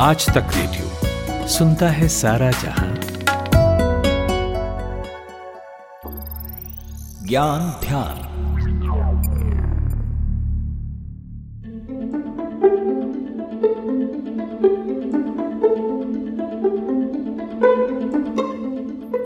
आज तक रेडियो सुनता है सारा जहां। ज्ञान ध्यान।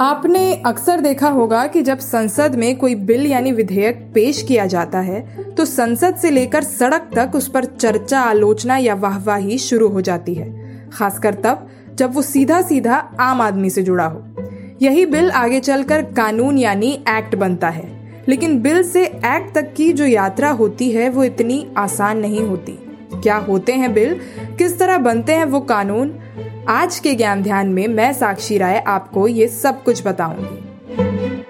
आपने अक्सर देखा होगा कि जब संसद में कोई बिल यानी विधेयक पेश किया जाता है तो संसद से लेकर सड़क तक उस पर चर्चा, आलोचना या वाहवाही शुरू हो जाती है, खासकर तब जब वो सीधा सीधा आम आदमी से जुड़ा हो। यही बिल आगे चलकर कानून यानी एक्ट बनता है, लेकिन बिल से एक्ट तक की जो यात्रा होती है वो इतनी आसान नहीं होती। क्या होते हैं बिल, किस तरह बनते हैं वो कानून, आज के ज्ञान ध्यान में मैं साक्षी राय आपको ये सब कुछ बताऊंगी।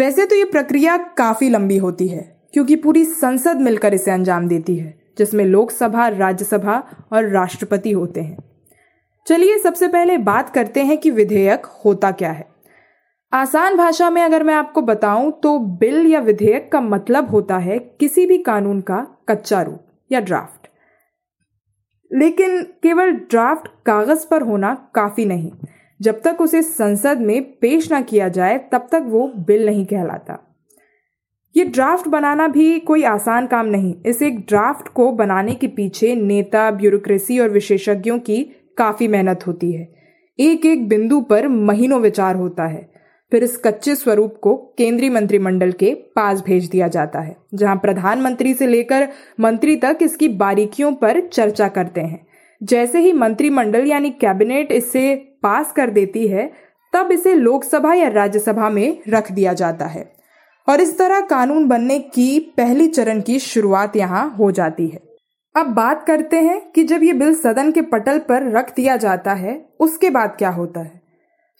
वैसे तो ये प्रक्रिया काफी लंबी होती है क्योंकि पूरी संसद मिलकर इसे अंजाम देती है, जिसमें लोकसभा, राज्यसभा और राष्ट्रपति होते हैं। चलिए सबसे पहले बात करते हैं कि विधेयक होता क्या है। आसान भाषा में अगर मैं आपको बताऊं तो बिल या विधेयक का मतलब होता है किसी भी कानून का कच्चा रूप या ड्राफ्ट। लेकिन केवल ड्राफ्ट कागज पर होना काफी नहीं, जब तक उसे संसद में पेश ना किया जाए तब तक वो बिल नहीं कहलाता। ये ड्राफ्ट बनाना भी कोई आसान काम नहीं। इस एक ड्राफ्ट को बनाने के पीछे नेता, ब्यूरोक्रेसी और विशेषज्ञों की काफी मेहनत होती है। एक एक बिंदु पर महीनों विचार होता है। फिर इस कच्चे स्वरूप को केंद्रीय मंत्रिमंडल के पास भेज दिया जाता है, जहां प्रधानमंत्री से लेकर मंत्री तक इसकी बारीकियों पर चर्चा करते हैं। जैसे ही मंत्रिमंडल यानी कैबिनेट इसे पास कर देती है तब इसे लोकसभा या राज्यसभा में रख दिया जाता है और इस तरह कानून बनने की पहली चरण की शुरुआत यहाँ हो जाती है। अब बात करते हैं कि जब ये बिल सदन के पटल पर रख दिया जाता है उसके बाद क्या होता है।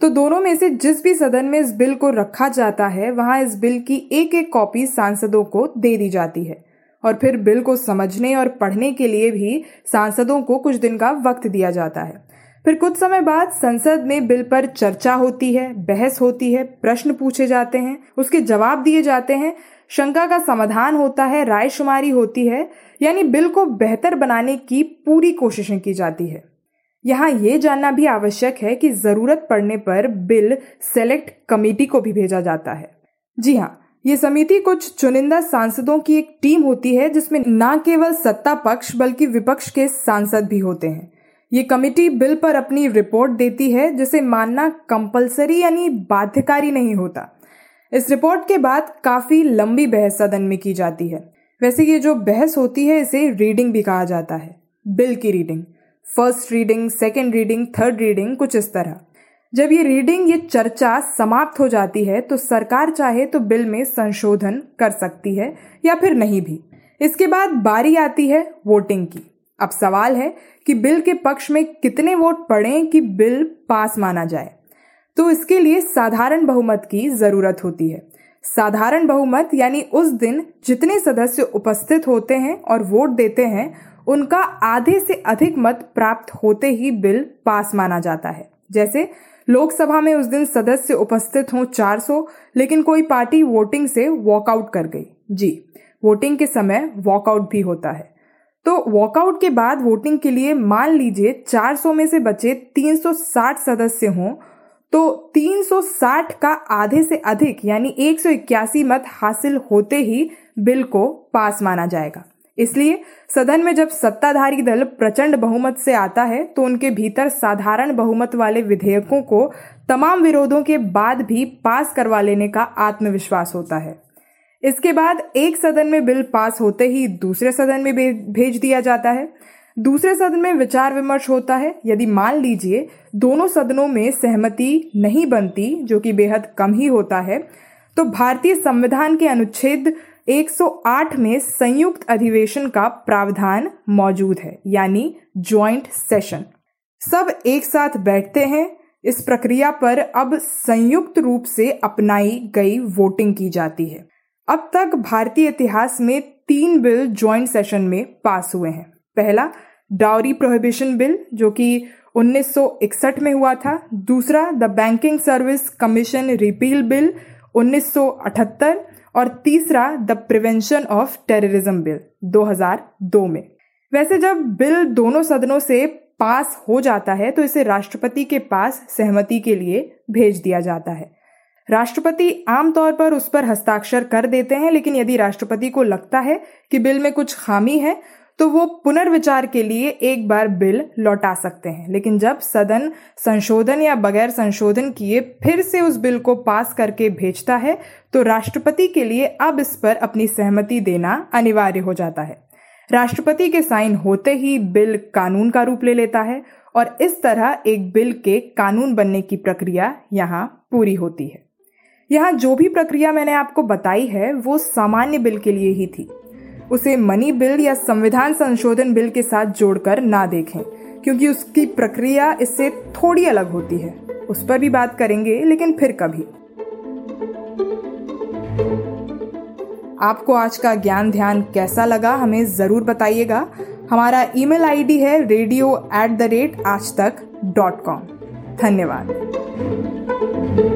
तो दोनों में से जिस भी सदन में इस बिल को रखा जाता है वहां इस बिल की एक एक कॉपी सांसदों को दे दी जाती है और फिर बिल को समझने और पढ़ने के लिए भी सांसदों को कुछ दिन का वक्त दिया जाता है। फिर कुछ समय बाद संसद में बिल पर चर्चा होती है, बहस होती है, प्रश्न पूछे जाते हैं, उसके जवाब दिए जाते हैं, शंका का समाधान होता है, रायशुमारी होती है, यानी बिल को बेहतर बनाने की पूरी कोशिशें की जाती है। यहाँ ये जानना भी आवश्यक है कि जरूरत पड़ने पर बिल सेलेक्ट कमेटी को भी भेजा जाता है। जी हाँ, ये समिति कुछ चुनिंदा सांसदों की एक टीम होती है जिसमें न केवल सत्ता पक्ष बल्कि विपक्ष के सांसद भी होते हैं। ये कमेटी बिल पर अपनी रिपोर्ट देती है जिसे मानना कंपलसरी यानी बाध्यकारी नहीं होता। इस रिपोर्ट के बाद काफी लंबी बहस सदन में की जाती है। वैसे ये जो बहस होती है इसे रीडिंग भी कहा जाता है। बिल की reading, first reading, second reading, third reading, कुछ इस तरह। जब ये रीडिंग, ये चर्चा समाप्त हो जाती है तो सरकार चाहे तो बिल में संशोधन कर सकती है या फिर नहीं भी। इसके बाद बारी आती है वोटिंग की। अब सवाल है कि बिल के पक्ष में कितने वोट पड़ें कि बिल पास माना जाए। तो इसके लिए साधारण बहुमत की जरूरत होती है। साधारण बहुमत यानी उस दिन जितने सदस्य उपस्थित होते हैं और वोट देते हैं उनका आधे से अधिक मत प्राप्त होते ही बिल पास माना जाता है। जैसे लोकसभा में उस दिन सदस्य उपस्थित हों 400, लेकिन कोई पार्टी वोटिंग से वॉकआउट कर गई। जी, वोटिंग के समय वॉकआउट भी होता है। तो वॉकआउट के बाद वोटिंग के लिए मान लीजिए 400 में से बचे 360 सदस्य हों तो 360 का आधे से अधिक यानी 181 मत हासिल होते ही बिल को पास माना जाएगा। इसलिए सदन में जब सत्ताधारी दल प्रचंड बहुमत से आता है तो उनके भीतर साधारण बहुमत वाले विधेयकों को तमाम विरोधों के बाद भी पास करवा लेने का आत्मविश्वास होता है। इसके बाद एक सदन में बिल पास होते ही दूसरे सदन में भेज दिया जाता है। दूसरे सदन में विचार विमर्श होता है। यदि मान लीजिए दोनों सदनों में सहमति नहीं बनती, जो कि बेहद कम ही होता है, तो भारतीय संविधान के अनुच्छेद 108 में संयुक्त अधिवेशन का प्रावधान मौजूद है, यानी ज्वाइंट सेशन। सब एक साथ बैठते हैं। इस प्रक्रिया पर अब संयुक्त रूप से अपनाई गई वोटिंग की जाती है। अब तक भारतीय इतिहास में 3 बिल ज्वाइंट सेशन में पास हुए हैं। पहला डाउरी प्रोहिबिशन बिल जो कि 1961 में हुआ था। दूसरा the banking service commission repeal bill 1978 और तीसरा the prevention of terrorism bill 2002 में। वैसे जब बिल दोनों सदनों से पास हो जाता है तो इसे राष्ट्रपति के पास सहमति के लिए भेज दिया जाता है। राष्ट्रपति आमतौर पर उस पर हस्ताक्षर कर देते हैं, लेकिन यदि राष्ट्रपति को लगता है कि बिल में कुछ खामी है तो वो पुनर्विचार के लिए एक बार बिल लौटा सकते हैं। लेकिन जब सदन संशोधन या बगैर संशोधन किए फिर से उस बिल को पास करके भेजता है तो राष्ट्रपति के लिए अब इस पर अपनी सहमति देना अनिवार्य हो जाता है। राष्ट्रपति के साइन होते ही बिल कानून का रूप ले लेता है और इस तरह एक बिल के कानून बनने की प्रक्रिया यहाँ पूरी होती है। यहाँ जो भी प्रक्रिया मैंने आपको बताई है वो सामान्य बिल के लिए ही थी। उसे मनी बिल या संविधान संशोधन बिल के साथ जोड़कर ना देखें, क्योंकि उसकी प्रक्रिया इससे थोड़ी अलग होती है। उस पर भी बात करेंगे, लेकिन फिर कभी। आपको आज का ज्ञान ध्यान कैसा लगा हमें जरूर बताइएगा। हमारा ईमेल आईडी है radio@aajtak.com। धन्यवाद।